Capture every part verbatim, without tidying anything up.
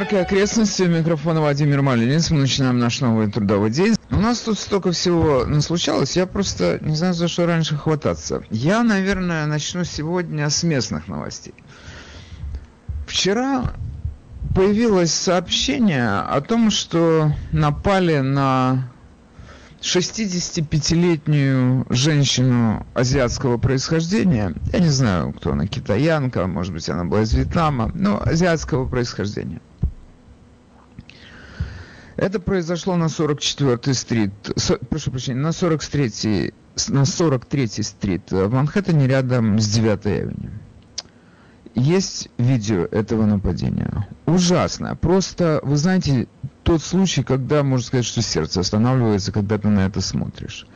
Нью-Йорк и окрестности. Микрофон Вадим Ярмолинец. Мы начинаем наш новый трудовой день. У нас тут столько всего наслучалось, я просто не знаю, за что раньше хвататься. Я, наверное, начну сегодня с местных новостей. Вчера появилось сообщение о том, что напали на шестидесятипятилетнюю женщину азиатского происхождения. Я не знаю, кто она, китаянка, может быть, она была из Вьетнама, но азиатского происхождения. Это произошло на сорок четвёртой стрит, со, прошу прощения, на сорок третьей, на сорок третьей стрит в Манхэттене, рядом с девятой авеню. Есть видео этого нападения. Ужасно. Просто, вы знаете, тот случай, когда, можно сказать, что сердце останавливается, когда ты на это смотришь.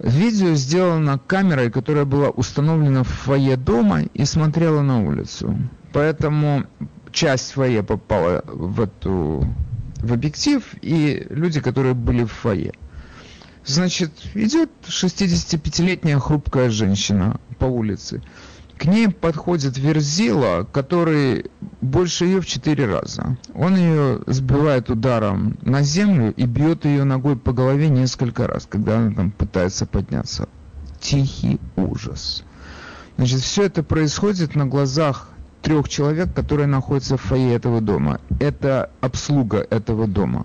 Видео сделано камерой, которая была установлена в фойе дома и смотрела на улицу. Поэтому часть фойе попала в, эту, в объектив и люди, которые были в фойе. Значит, идет шестидесятипятилетняя хрупкая женщина по улице. К ней подходит верзила, который больше ее в четыре раза. Он ее сбивает ударом на землю и бьет ее ногой по голове несколько раз, когда она там пытается подняться. Тихий ужас. Значит, все это происходит на глазах трех человек, которые находятся в фойе этого дома. Это обслуга этого дома.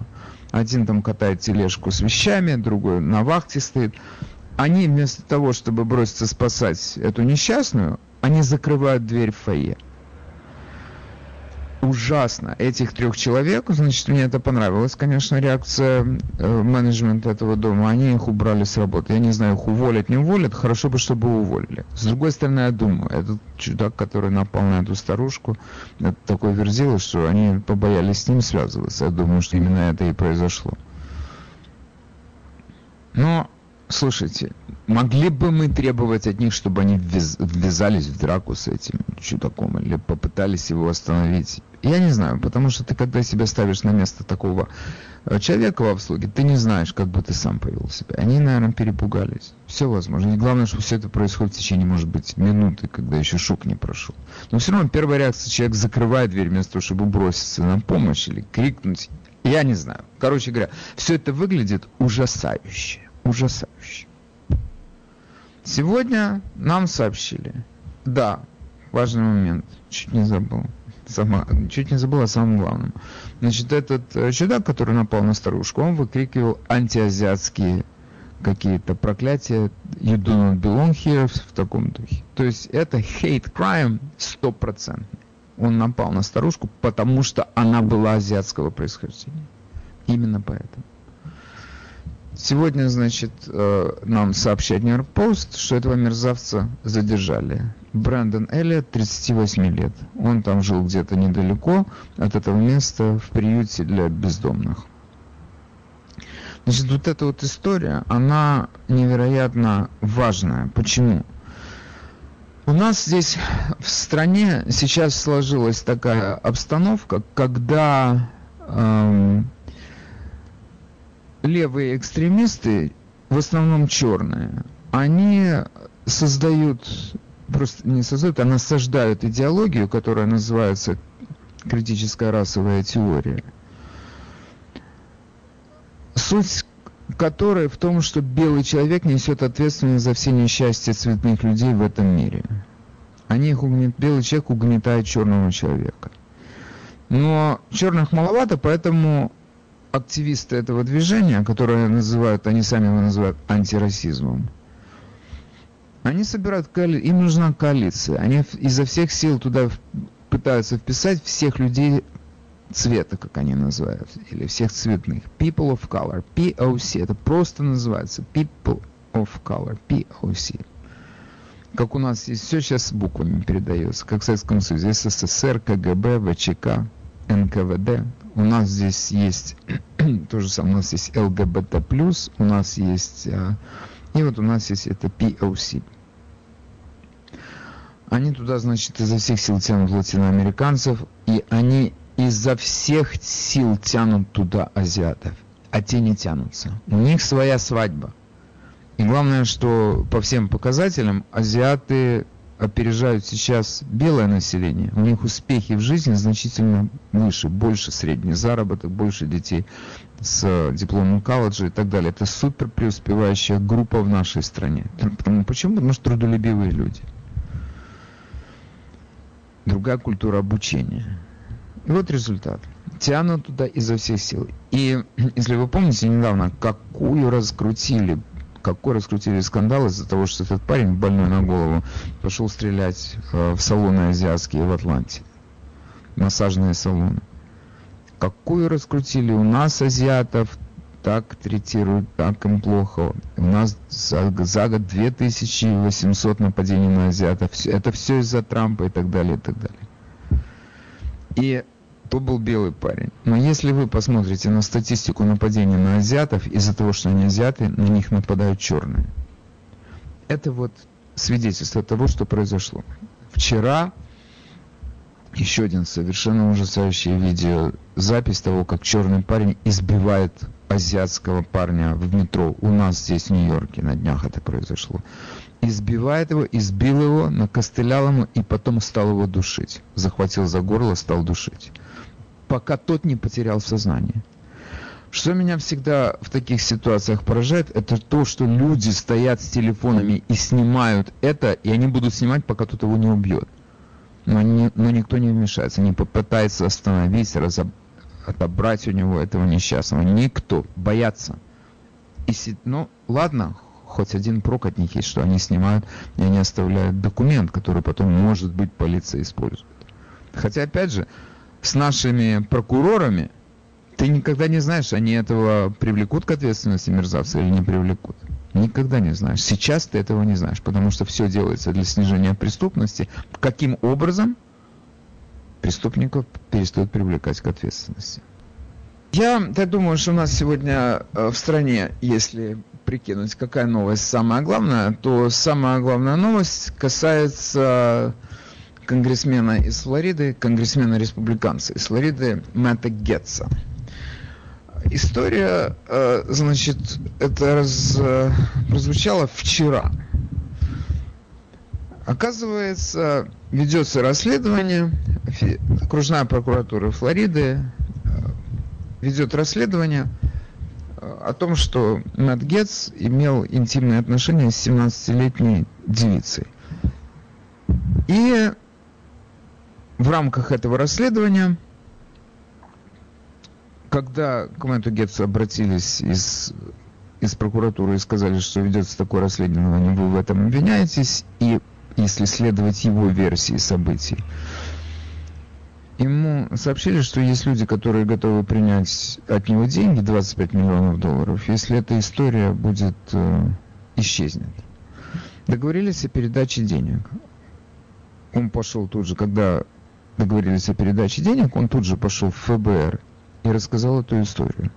Один там катает тележку с вещами, другой на вахте стоит. Они вместо того, чтобы броситься спасать эту несчастную, они закрывают дверь в фойе. Ужасно. Этих трех человек, значит, мне это понравилась, конечно, реакция э, менеджмента этого дома. Они их убрали с работы. Я не знаю, их уволят, не уволят. Хорошо бы, чтобы уволили. С другой стороны, я думаю, этот чудак, который напал на эту старушку, это такой верзила, что они побоялись с ним связываться. Я думаю, что именно это и произошло. Но... Слушайте, могли бы мы требовать от них, чтобы они ввязались в драку с этим чудаком или попытались его остановить? Я не знаю, потому что ты, когда себя ставишь на место такого человека в обслуге, ты не знаешь, как бы ты сам повел себя. Они, наверное, перепугались. Все возможно. И главное, что все это происходит в течение, может быть, минуты, когда еще шок не прошел. Но все равно первая реакция — человек закрывает дверь вместо того, чтобы броситься на помощь или крикнуть. Я не знаю. Короче говоря, все это выглядит ужасающе. Ужасающе. Сегодня нам сообщили. Да, важный момент. Чуть не забыл. Сама, чуть не забыл о самом главном. Значит, этот чудак, который напал на старушку, он выкрикивал антиазиатские какие-то проклятия. You do not belong here, в таком духе. То есть это hate crime стопроцентный. Он напал на старушку, потому что она была азиатского происхождения. Именно поэтому. Сегодня, значит, нам сообщает New York Post, что этого мерзавца задержали. Брэндон Эллиот, тридцать восемь лет. Он там жил где-то недалеко от этого места, в приюте для бездомных. Значит, вот эта вот история, она невероятно важная. Почему? У нас здесь в стране сейчас сложилась такая обстановка, когда... Эм, левые экстремисты, в основном черные, они создают, просто не создают, а насаждают идеологию, которая называется критическая расовая теория. Суть которой в том, что белый человек несет ответственность за все несчастья цветных людей в этом мире. Они их угнет... Белый человек угнетает черного человека. Но черных маловато, поэтому... активисты этого движения, которое называют, они сами его называют антирасизмом, они собирают, им нужна коалиция. Они изо всех сил туда пытаются вписать всех людей цвета, как они называют, или всех цветных. People of color, пи о си, это просто называется People of color, пи о си. Как у нас есть, все сейчас буквами передается, как в Советском Союзе, эс эс эс эр, ка гэ бэ, вэ че ка, эн ка вэ дэ. У нас здесь есть то же самое, у нас есть эл гэ бэ тэ плюс, у нас есть, и вот у нас есть это пи о си. Они туда, значит, изо всех сил тянут латиноамериканцев, и они изо всех сил тянут туда азиатов, а те не тянутся. У них своя свадьба. И главное, что по всем показателям азиаты опережают сейчас белое население, у них успехи в жизни значительно выше, больше средний заработок, больше детей с дипломом колледжа и так далее. Это супер преуспевающая группа в нашей стране. Почему? Потому что трудолюбивые люди. Другая культура обучения. И вот результат. Тянут туда изо всех сил. И если вы помните недавно, какую раскрутили, какой раскрутили скандал из-за того, что этот парень, больной на голову, пошел стрелять в салоны азиатские в Атланте. Массажные салоны. Какую раскрутили? У нас азиатов так третируют, так им плохо. У нас за, за год две тысячи восемьсот нападений на азиатов. Это все из-за Трампа и так далее, и так далее. И то был белый парень. Но если вы посмотрите на статистику нападений на азиатов, из-за того, что они азиаты, на них нападают черные. Это вот свидетельство того, что произошло. Вчера еще один совершенно ужасающий видеозапись того, как черный парень избивает азиатского парня в метро. У нас здесь, в Нью-Йорке, на днях это произошло. Избивает его, избил его, накостылял ему и потом стал его душить. Захватил за горло, стал душить. Пока тот не потерял сознание. Что меня всегда в таких ситуациях поражает, это то, что люди стоят с телефонами и снимают это, и они будут снимать, пока кто-то его не убьет. Но, не, но никто не вмешается, не попытается остановить, разоб, отобрать у него этого несчастного. Никто. Боятся. И си, ну, ладно, хоть один прок от них есть, что они снимают и они оставляют документ, который потом, может быть, полиция использует. Хотя, опять же, с нашими прокурорами ты никогда не знаешь, они этого привлекут к ответственности мерзавца или не привлекут. Никогда не знаешь. Сейчас ты этого не знаешь, потому что все делается для снижения преступности. Каким образом преступников перестают привлекать к ответственности? Я так думаю, что у нас сегодня в стране, если прикинуть, какая новость самая главная, то самая главная новость касается конгрессмена из Флориды, конгрессмена-республиканца из Флориды Мэтта Гетца. История, значит, это раз, прозвучала вчера. Оказывается, ведется расследование, окружная прокуратура Флориды ведет расследование о том, что Мэтт Гетц имел интимные отношения с семнадцатилетней девицей. И в рамках этого расследования, когда к Мэтту Гетцу обратились из, из прокуратуры и сказали, что ведется такое расследование, вы в этом обвиняетесь, и если следовать его версии событий, ему сообщили, что есть люди, которые готовы принять от него деньги, двадцать пять миллионов долларов, если эта история будет э, исчезнет. Договорились о передаче денег. Он пошел тут же, когда договорились о передаче денег, он тут же пошел в ФБР и рассказал эту историю.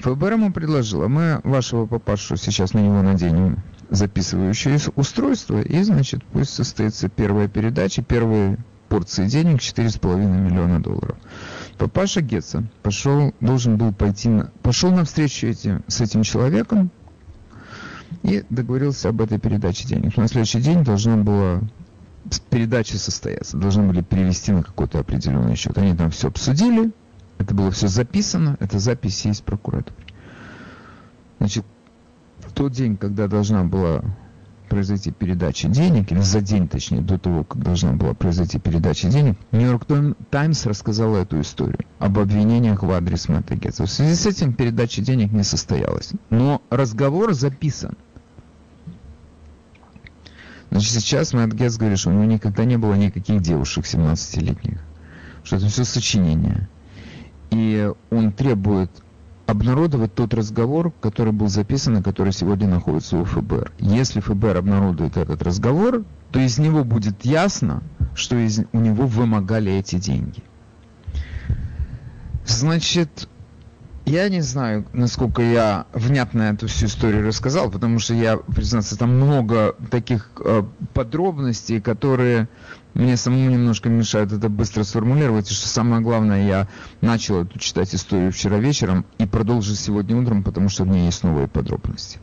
ФБР ему предложило: мы вашего папашу сейчас на него наденем записывающее устройство, и, значит, пусть состоится первая передача, первые порции денег, четыре с половиной миллиона долларов. Папаша Гетца пошел, должен был пойти, на, пошел навстречу этим, с этим человеком и договорился об этой передаче денег. На следующий день должна была передача состояться, должны были перевести на какой-то определенный счет. Они там все обсудили. Это было все записано, эта запись есть в прокуратуре. Значит, в тот день, когда должна была произойти передача денег, или за день, точнее, до того, как должна была произойти передача денег, New York Times рассказала эту историю об обвинениях в адрес Мэтта Гетца. В связи с этим передача денег не состоялась. Но разговор записан. Значит, сейчас Мэтт Гетц говорит, что у него никогда не было никаких девушек семнадцатилетних, что это все сочинение. И он требует обнародовать тот разговор, который был записан и который сегодня находится у ФБР. Если ФБР обнародует этот разговор, то из него будет ясно, что из, у него вымогали эти деньги. Значит, я не знаю, насколько я внятно эту всю историю рассказал, потому что я, признаться, там много таких э, подробностей, которые мне самому немножко мешают это быстро сформулировать. И что самое главное, я начал эту читать историю вчера вечером и продолжу сегодня утром, потому что в ней есть новые подробности.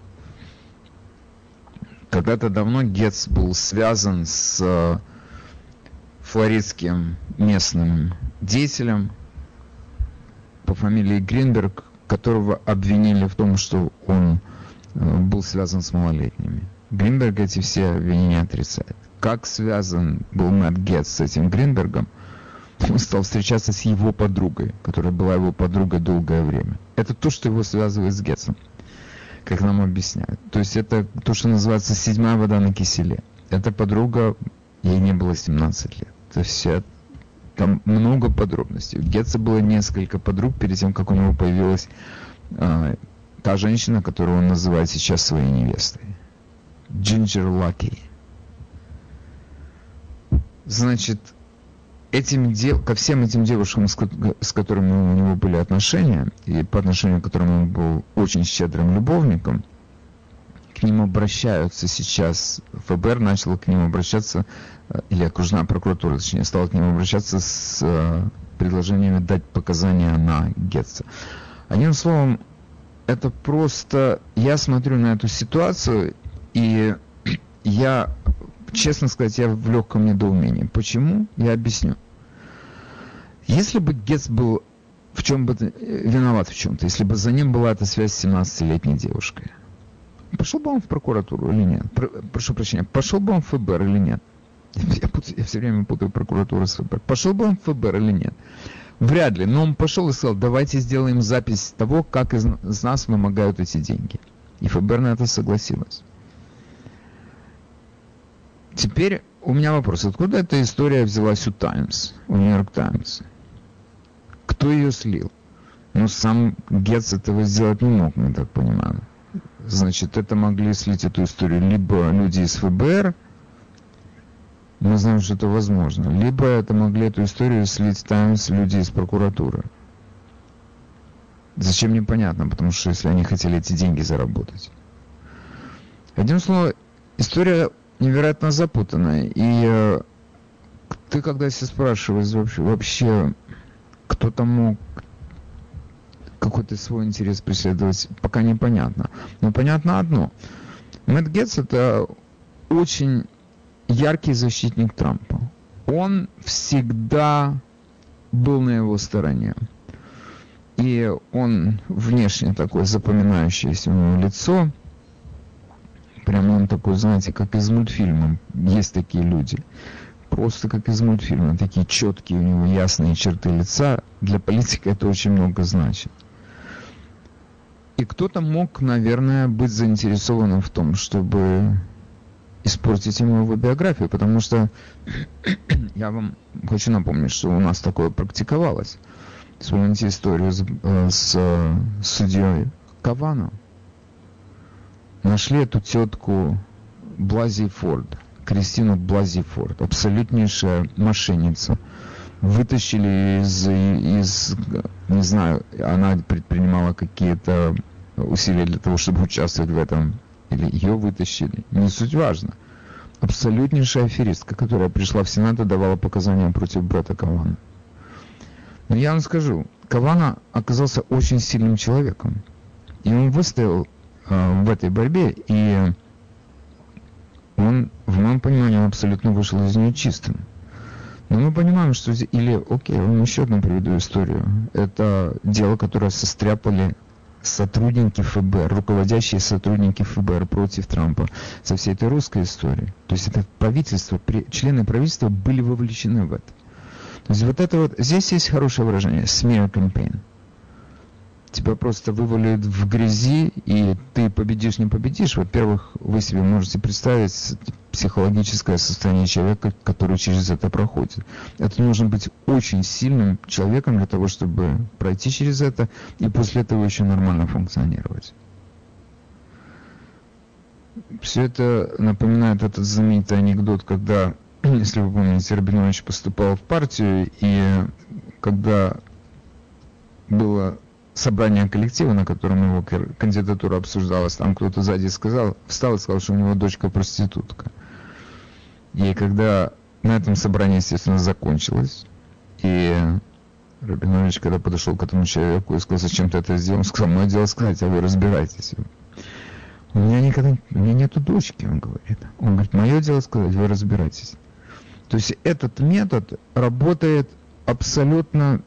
Когда-то давно Гетц был связан с флоридским местным деятелем по фамилии Гринберг, которого обвинили в том, что он был связан с малолетними. Гринберг эти все обвинения отрицает. Как связан был Мэтт Гетц с этим Гринбергом? Он стал встречаться с его подругой, которая была его подругой долгое время. Это то, что его связывает с Гетцем, как нам объясняют. То есть это то, что называется «седьмая вода на киселе». Эта подруга, ей не было семнадцать лет. То есть там много подробностей. У Гетца было несколько подруг перед тем, как у него появилась э, та женщина, которую он называет сейчас своей невестой. Джинджер Лаки. Значит, этим дел... ко всем этим девушкам, с которыми у него были отношения, и по отношению к которым он был очень щедрым любовником, к ним обращаются сейчас, ФБР начало к ним обращаться, или окружная прокуратура, точнее, стала к ним обращаться с предложениями дать показания на Гетца. Одним словом, это просто... Я смотрю на эту ситуацию, и я, честно сказать, я в легком недоумении. Почему? Я объясню. Если бы Гетц был в чем бы виноват в чем-то, если бы за ним была эта связь с семнадцатилетней девушкой, пошел бы он в прокуратуру или нет? Про, прошу прощения, пошел бы он в ФБР или нет? Я, я все время путаю прокуратуру с ФБР. Пошел бы он в ФБР или нет? Вряд ли, но он пошел и сказал, давайте сделаем запись того, как из, из нас вымогают эти деньги. И ФБР на это согласилась. Теперь у меня вопрос, откуда эта история взялась у Times, у New York Times? Кто ее слил? Ну, сам Гетц этого сделать не мог, я так понимаю. Значит, это могли слить эту историю либо люди из ФБР, мы знаем, что это возможно, либо это могли эту историю слить Times люди из прокуратуры. Зачем, непонятно, потому что если они хотели эти деньги заработать. Одним словом, история невероятно запутанная. И ты, когда себя спрашиваешь вообще, вообще кто-то мог какой-то свой интерес преследовать, пока непонятно. Но понятно одно. Мэтт Гетц — это очень яркий защитник Трампа. Он всегда был на его стороне. И он внешне такое запоминающееся у него лицо. Прямо он такой, знаете, как из мультфильма. Есть такие люди. Просто как из мультфильма. Такие четкие у него ясные черты лица. Для политика это очень много значит. И кто-то мог, наверное, быть заинтересован в том, чтобы испортить ему его биографию. Потому что я вам хочу напомнить, что у нас такое практиковалось. Вспомните историю с, с судьей Каваном. Нашли эту тетку Блази Форд, Кристину Блази Форд, абсолютнейшая мошенница. Вытащили из, из, не знаю, она предпринимала какие-то усилия для того, чтобы участвовать в этом, или ее вытащили, не суть важно. Абсолютнейшая аферистка, которая пришла в Сенат и давала показания против брата Кавана. Но я вам скажу, Кавана оказался очень сильным человеком, и он выстоял в этой борьбе, и он, в моем понимании, он абсолютно вышел из нее чистым. Но мы понимаем, что... Или, окей, я вам еще одну приведу историю. Это дело, которое состряпали сотрудники ФБР, руководящие сотрудники ФБР против Трампа со всей этой русской историей. То есть это правительство, члены правительства были вовлечены в это. То есть вот это вот... Здесь есть хорошее выражение «smear campaign». Тебя просто вывалят в грязи, и ты победишь, не победишь. Во-первых, вы себе можете представить психологическое состояние человека, который через это проходит. Это нужно быть очень сильным человеком для того, чтобы пройти через это, и после этого еще нормально функционировать. Все это напоминает этот знаменитый анекдот, когда, если вы помните, Рабинович поступал в партию, и когда было... собрание коллектива, на котором его кандидатура обсуждалась, там кто-то сзади сказал, встал и сказал, что у него дочка проститутка. И когда на этом собрании, естественно, закончилось, и Рабинович, когда подошел к этому человеку и сказал, зачем ты это сделал, он сказал, мое дело сказать, а вы разбирайтесь. У меня никогда, у меня нету дочки, он говорит. Он говорит, мое дело сказать, вы разбирайтесь. То есть этот метод работает абсолютно,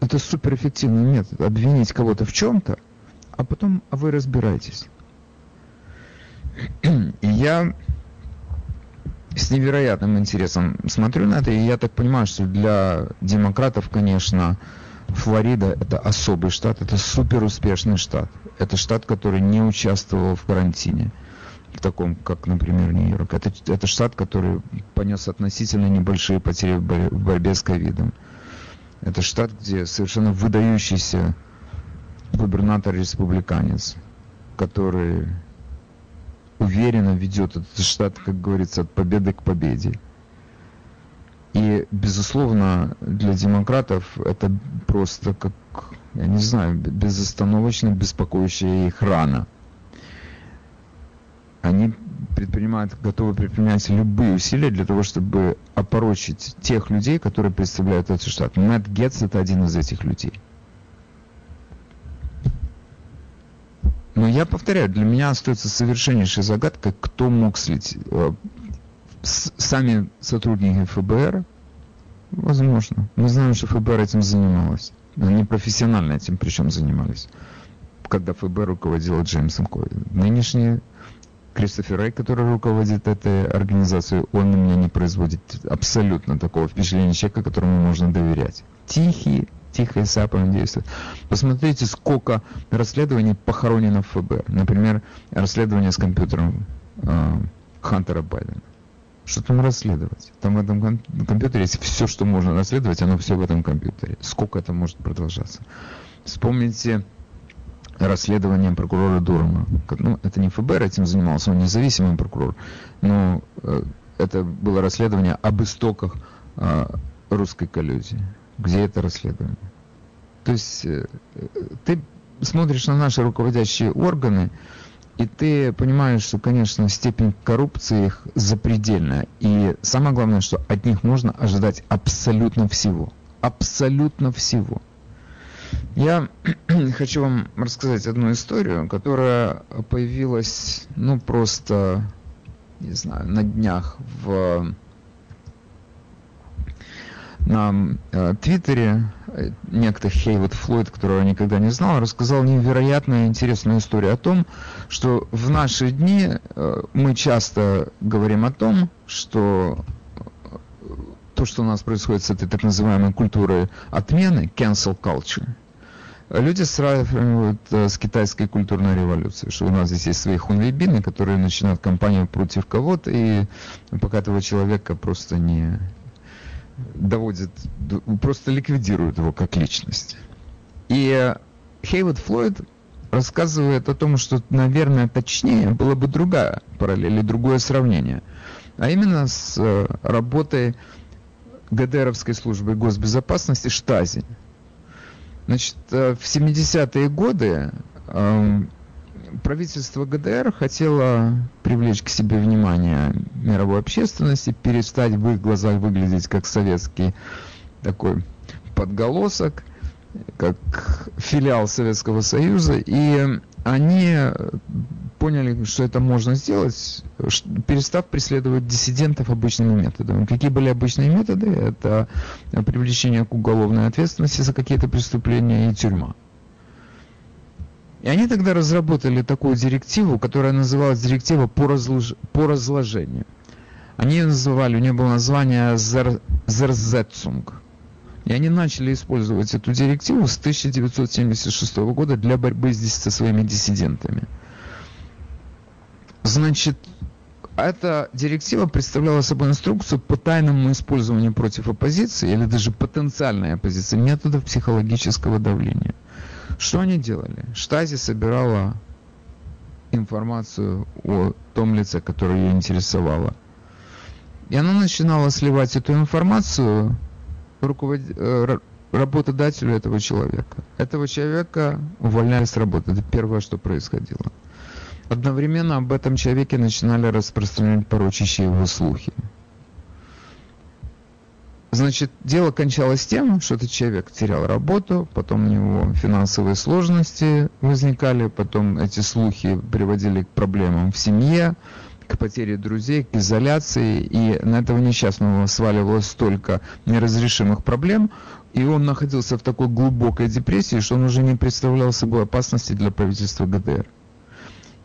это суперэффективный метод, обвинить кого-то в чем-то, а потом а вы разбирайтесь. И я с невероятным интересом смотрю на это, и я так понимаю, что для демократов, конечно, Флорида – это особый штат, это суперуспешный штат. Это штат, который не участвовал в карантине, в таком, как, например, Нью-Йорк. Это, это штат, который понес относительно небольшие потери в, бор- в борьбе с ковидом. Это штат, где совершенно выдающийся губернатор-республиканец, который уверенно ведет этот штат, как говорится, от победы к победе. И, безусловно, для демократов это просто как, я не знаю, безостановочно беспокоящая их рана. Они предпринимают, готовы предпринимать любые усилия для того, чтобы опорочить тех людей, которые представляют этот штат. Мэтт Гетц – это один из этих людей. Но я повторяю, для меня остается совершеннейшей загадкой, кто мог слететь. Сами сотрудники ФБР, возможно. Мы знаем, что ФБР этим занималось. Они профессионально этим причем занимались, когда ФБР руководила Джеймсом Коми. Нынешний Кристофер Рай, который руководит этой организацией, он на меня не производит абсолютно такого впечатления человека, которому можно доверять. Тихий, тихо и сапом действует. Посмотрите, сколько расследований похоронено в ФБР. Например, расследование с компьютером э, Хантера Байдена. Что там расследовать? Там в этом ком- компьютере есть все, что можно расследовать, оно все в этом компьютере. Сколько это может продолжаться? Вспомните расследование прокурора Дурова. Ну, это не ФБР этим занимался, он независимый прокурор. Но э, это было расследование об истоках э, русской коллюзии. Где это расследование? То есть э, ты смотришь на наши руководящие органы, и ты понимаешь, что, конечно, степень коррупции их запредельная. И самое главное, что от них можно ожидать абсолютно всего. Абсолютно всего. Я хочу вам рассказать одну историю, которая появилась, ну, просто, не знаю, на днях в... на э, Твиттере некто Хейвуд Флойд, которого я никогда не знал, рассказал невероятно интересную историю о том, что в наши дни э, мы часто говорим о том, что то, что у нас происходит с этой так называемой культурой отмены, cancel culture, люди сравнивают э, с китайской культурной революцией, что у нас здесь есть свои хунвейбины, которые начинают кампанию против кого-то, и пока этого человека просто не... доводит, просто ликвидирует его как личность. И Хейвуд Флойд рассказывает о том, что, наверное, точнее была бы другая параллель или другое сравнение, а именно с работой ГДРовской службы госбезопасности Штази. Значит, в семидесятые годы правительство ГДР хотело привлечь к себе внимание мировой общественности, перестать в их глазах выглядеть как советский такой подголосок, как филиал Советского Союза. И они поняли, что это можно сделать, перестав преследовать диссидентов обычными методами. Какие были обычные методы? Это привлечение к уголовной ответственности за какие-то преступления и тюрьма. И они тогда разработали такую директиву, которая называлась директива по, разлож... по разложению. Они ее называли, у нее было название Зер... Зерзетцунг. И они начали использовать эту директиву с тысяча девятьсот семьдесят шестого года для борьбы здесь со своими диссидентами. Значит, эта директива представляла собой инструкцию по тайному использованию против оппозиции, или даже потенциальной оппозиции, методов психологического давления. Что они делали? Штази собирала информацию о том лице, которое ее интересовало. И она начинала сливать эту информацию руковод... работодателю этого человека. Этого человека увольняли с работы. Это первое, что происходило. Одновременно об этом человеке начинали распространять порочащие его слухи. Значит, дело кончалось тем, что этот человек терял работу, потом у него финансовые сложности возникали, потом эти слухи приводили к проблемам в семье, к потере друзей, к изоляции, и на этого несчастного сваливалось столько неразрешимых проблем, и он находился в такой глубокой депрессии, что он уже не представлял собой опасности для правительства ГДР.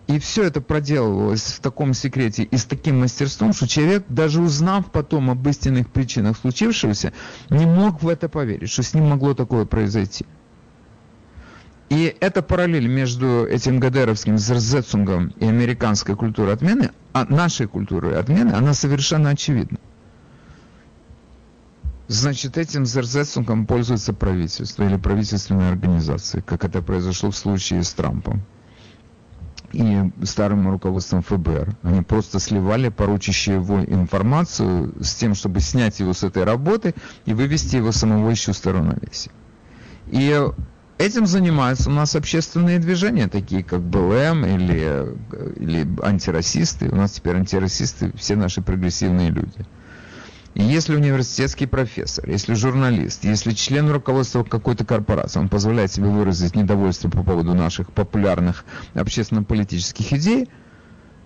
И все это проделывалось в таком секрете и с таким мастерством, что человек, даже узнав потом об истинных причинах случившегося, не мог в это поверить, что с ним могло такое произойти. И эта параллель между этим ГДРовским Зерзетцунгом и американской культурой отмены, а нашей культурой отмены, она совершенно очевидна. Значит, этим Зерзетцунгом пользуется правительство или правительственные организации, как это произошло в случае с Трампом и старым руководством ФБР. Они просто сливали порочащую его информацию с тем, чтобы снять его с этой работы и вывести его самого из чувства равновесия. И этим занимаются у нас общественные движения, такие как БЛМ или, или антирасисты. У нас теперь антирасисты все наши прогрессивные люди. И если университетский профессор, если журналист, если член руководства какой-то корпорации, он позволяет себе выразить недовольство по поводу наших популярных общественно-политических идей,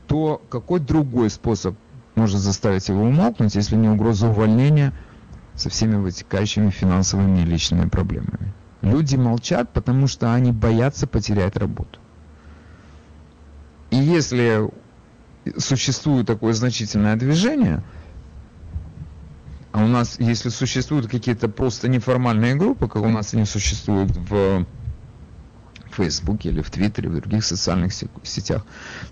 то какой другой способ может заставить его умолкнуть, если не угроза увольнения со всеми вытекающими финансовыми и личными проблемами? Люди молчат, потому что они боятся потерять работу. И если существует такое значительное движение... А у нас, если существуют какие-то просто неформальные группы, как у нас они существуют в Фейсбуке или в Твиттере, в других социальных сетях,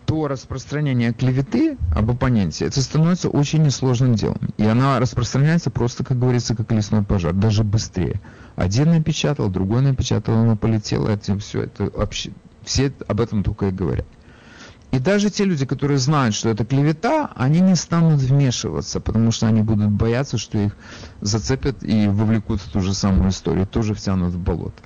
то распространение клеветы об оппоненте, это становится очень несложным делом. И она распространяется просто, как говорится, как лесной пожар, даже быстрее. Один напечатал, другой напечатал, она полетела, это все, это вообще, все об этом только и говорят. И даже те люди, которые знают, что это клевета, они не станут вмешиваться, потому что они будут бояться, что их зацепят и вовлекут в ту же самую историю, тоже втянут в болото.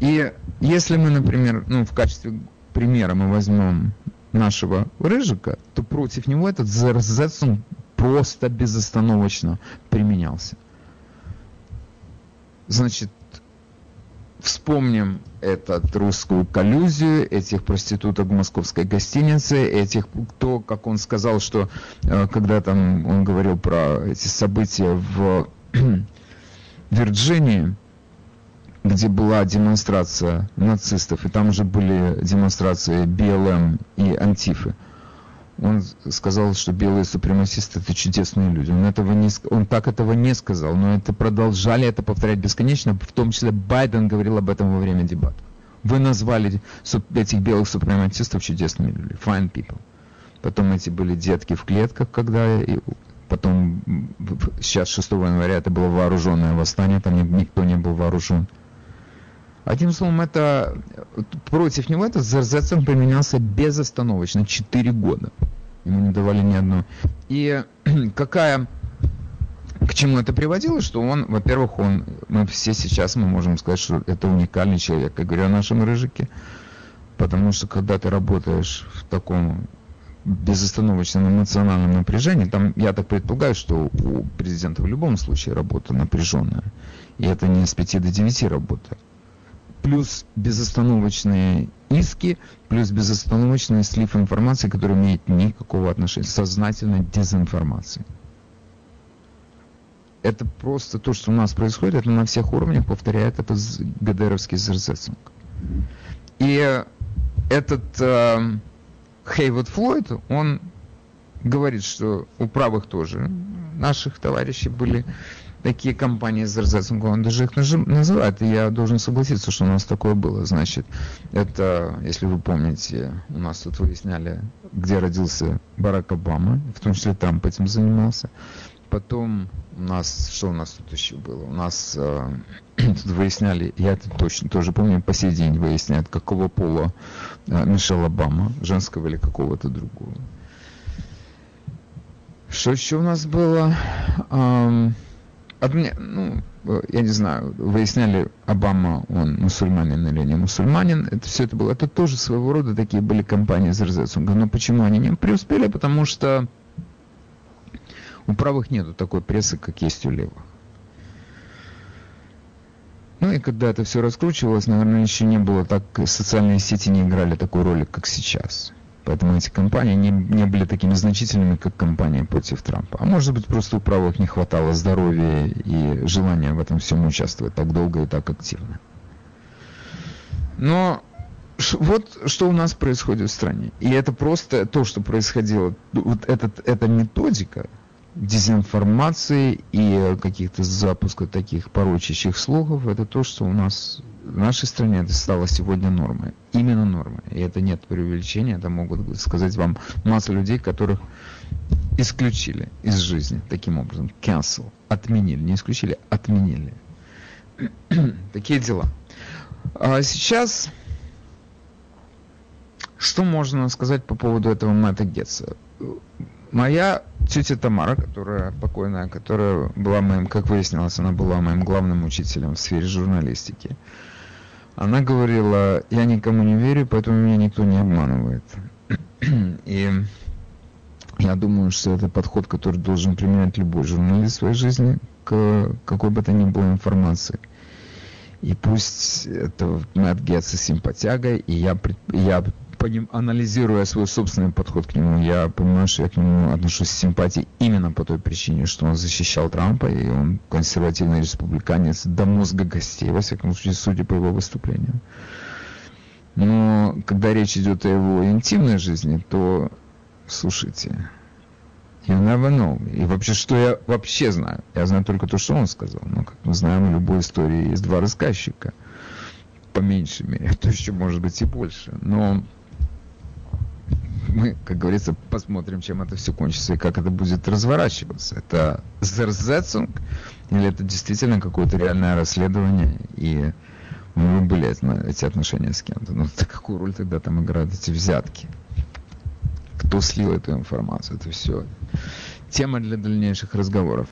И если мы, например, ну, в качестве примера мы возьмем нашего Рыжика, то против него этот Зерзетцунг просто безостановочно применялся. Значит, вспомним эту русскую коллюзию, этих проституток в московской гостинице, этих, кто, как он сказал, что когда там он говорил про эти события в Вирджинии, где была демонстрация нацистов, и там же были демонстрации БЛМ и Антифы. Он сказал, что белые супремасисты – это чудесные люди. Он, этого не, он так этого не сказал, но это продолжали это повторять бесконечно. В том числе Байден говорил об этом во время дебатов. Вы назвали этих белых супремасистов чудесными людьми. Fine people. Потом эти были детки в клетках, когда... И потом, сейчас шестого января, это было вооруженное восстание, там никто не был вооружен. Одним словом, это, против него этот Зерзетцунг применялся безостановочно, четыре года. Ему не давали ни одной. И какая, к чему это приводило, что он, во-первых, он, мы все сейчас мы можем сказать, что это уникальный человек, я говорю о нашем Рыжике, потому что когда ты работаешь в таком безостановочном эмоциональном напряжении, там, я так предполагаю, что у президента в любом случае работа напряженная, и это не с пяти до девяти работа. Плюс безостановочные иски, плюс безостановочный слив информации, который имеет никакого отношения, сознательной дезинформации. Это просто то, что у нас происходит, это на всех уровнях повторяет этот ГДРовский Зерзетцунг. И этот э, Хейвуд Флойд, он говорит, что у правых тоже наших товарищей были... Такие компании с Зерзетцунгом, он даже их называет, и я должен согласиться, что у нас такое было. Значит, это, если вы помните, у нас тут выясняли, где родился Барак Обама, в том числе Трамп этим занимался. Потом у нас, что у нас тут еще было? У нас э, тут выясняли, я это точно тоже помню, по сей день выясняют, какого пола э, Мишель Обама, женского или какого-то другого. Что еще у нас было? Эм... Одни, ну, я не знаю, выясняли, Обама, он мусульманин или не мусульманин, это все это было, это тоже своего рода такие были компании Зерзетцунга. Но почему они не преуспели? Потому что У правых нету такой прессы, как есть у левых. Ну и когда это все раскручивалось, наверное, еще не было так, социальные сети не играли такой роли, как сейчас. Поэтому эти кампании не, не были такими значительными, как кампания против Трампа. А может быть, просто у правых не хватало здоровья и желания в этом всем участвовать так долго и так активно. Но вот что у нас происходит в стране. И это просто то, что происходило. Вот этот, эта методика дезинформации и каких-то запусков таких порочащих слухов, это то, что у нас в нашей стране это стало сегодня нормой. Именно нормой. И это нет преувеличения. Это могут сказать вам масса людей, которых исключили из жизни таким образом. Cancel. Отменили. Не исключили, отменили. Такие дела. А сейчас, что можно сказать по поводу этого Мэтта Гетца? Моя тетя Тамара, которая покойная, которая была моим, как выяснилось, она была моим главным учителем в сфере журналистики. Она говорила: я никому не верю, поэтому меня никто не обманывает. И я думаю, что это подход, который должен применять любой журналист в своей жизни к какой бы то ни было информации. И пусть это Мэтт Гетц симпатяга, и я, я поним, анализируя свой собственный подход к нему, я понимаю, что я к нему отношусь с симпатией именно по той причине, что он защищал Трампа, и он консервативный республиканец до мозга костей, во всяком случае, судя по его выступлениям. Но когда речь идет о его интимной жизни, то, слушайте, you never know. И вообще, что я вообще знаю? Я знаю только то, что он сказал. Но, как мы знаем, в любой истории есть два рассказчика. По меньшей мере. То еще, может быть, и больше. Но мы, как говорится, посмотрим, чем это все кончится и как это будет разворачиваться. Это Зерзетцунг или это действительно какое-то реальное расследование? И у него были эти отношения с кем-то. Но какую роль тогда там играют эти взятки? Кто слил эту информацию? Это все тема для дальнейших разговоров.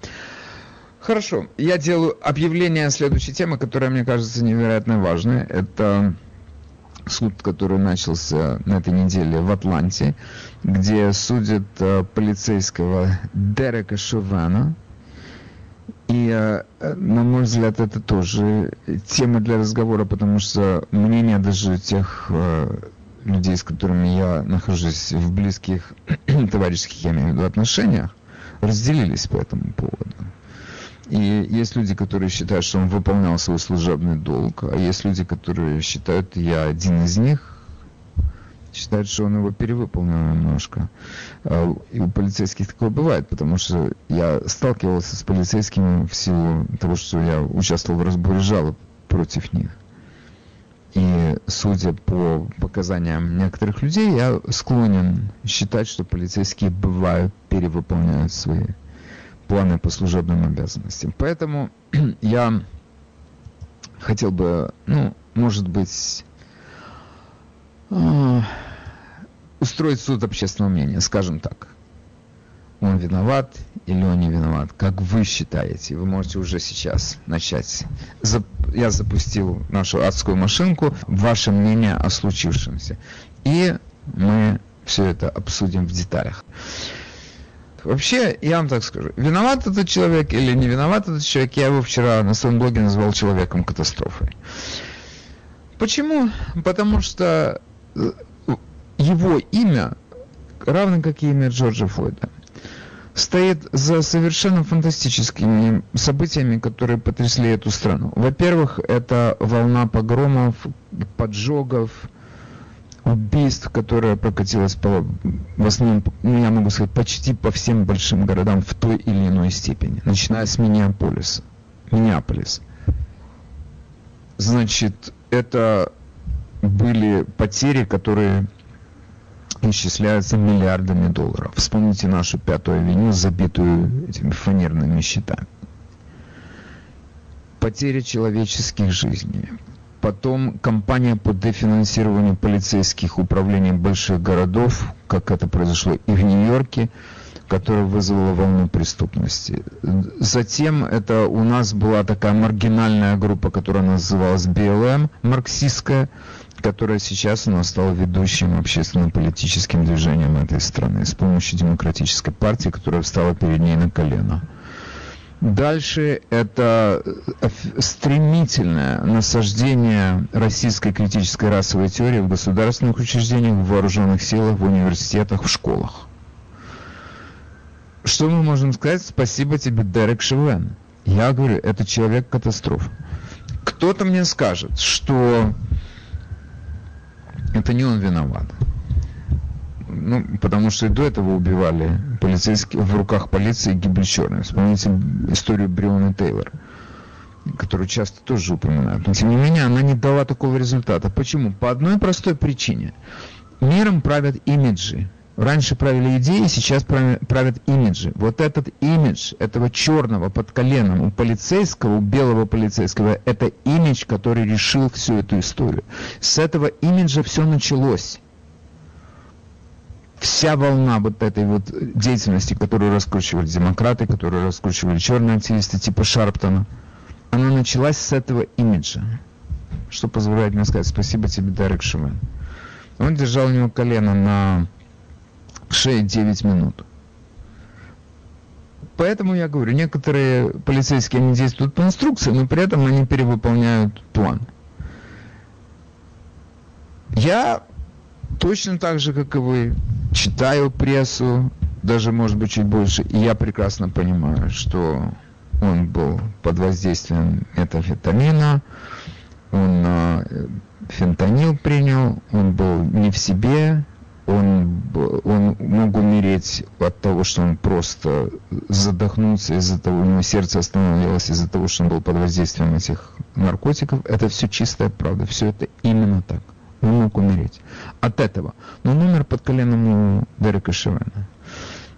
Хорошо, я делаю объявление следующей темы, которая мне кажется невероятно важной. Это суд, который начался на этой неделе в Атланте, где судят полицейского Дерека Шовина. И, на мой взгляд, это тоже тема для разговора, потому что мнение даже тех людей, с которыми я нахожусь в близких товарищеских, я имею в виду, отношениях, разделились по этому поводу. И есть люди, которые считают, что он выполнял свой служебный долг, а есть люди, которые считают, я один из них, считают, что он его перевыполнил немножко. И у полицейских такое бывает, потому что я сталкивался с полицейскими в силу того, что я участвовал в разборе жалоб против них. И судя по показаниям некоторых людей, я склонен считать, что полицейские бывают, перевыполняют свои планы по служебным обязанностям. Поэтому я хотел бы, ну, может быть, устроить суд общественного мнения, скажем так. Он виноват или он не виноват? Как вы считаете? Вы можете уже сейчас начать. Зап... Я запустил нашу адскую машинку. Ваше мнение о случившемся. И мы все это обсудим в деталях. Вообще, я вам так скажу. Виноват этот человек или не виноват этот человек? Я его вчера на своем блоге назвал человеком катастрофой. Почему? Потому что его имя, равно как и имя Джорджа Флойда, стоит за совершенно фантастическими событиями, которые потрясли эту страну. Во-первых, это волна погромов, поджогов, убийств, которая прокатилась по, в основном, ну, я могу сказать, почти по всем большим городам в той или иной степени, начиная с Миннеаполиса. Миннеаполис. Значит, это были потери, которые исчисляются миллиардами долларов. Вспомните нашу Пятую Авеню, забитую этими фанерными щитами. Потеря человеческих жизней. Потом кампания по дефинансированию полицейских управлений больших городов, как это произошло и в Нью-Йорке, которая вызвала волну преступности. Затем это у нас была такая маргинальная группа, которая называлась Б Л М, марксистская, которая сейчас у нас стала ведущим общественно-политическим движением этой страны с помощью демократической партии, которая встала перед ней на колено. Дальше это стремительное насаждение российской критической расовой теории в государственных учреждениях, в вооруженных силах, в университетах, в школах. Что мы можем сказать? Спасибо тебе, Дерек Шовин. Я говорю, это человек-катастрофа. Кто-то мне скажет, что это не он виноват. Ну, потому что и до этого убивали полицейские, в руках полиции гибли черные. Вспомните историю Бриона Тейлора, которую часто тоже упоминают. Но, тем не менее, она не дала такого результата. Почему? По одной простой причине. Миром правят имиджи. Раньше правили идеи, сейчас правят имиджи. Вот этот имидж этого черного под коленом у полицейского, у белого полицейского, это имидж, который решил всю эту историю. С этого имиджа все началось. Вся волна вот этой вот деятельности, которую раскручивали демократы, которую раскручивали черные активисты типа Шарптона, она началась с этого имиджа. Что позволяет мне сказать спасибо тебе, Дерек Шовин. Он держал у него колено на шее девять минут. Поэтому я говорю, некоторые полицейские, они действуют по инструкции, но при этом они перевыполняют план. Я точно так же, как и вы, читаю прессу, даже, может быть, чуть больше, и я прекрасно понимаю, что он был под воздействием метамфетамина, он фентанил принял, он был не в себе, он, он мог умереть от того, что он просто задохнулся, из-за того, у него сердце остановилось, из-за того, что он был под воздействием этих наркотиков. Это все чистая правда, все это именно так. Он мог умереть от этого. Но он умер под коленом у Дерека Шовина.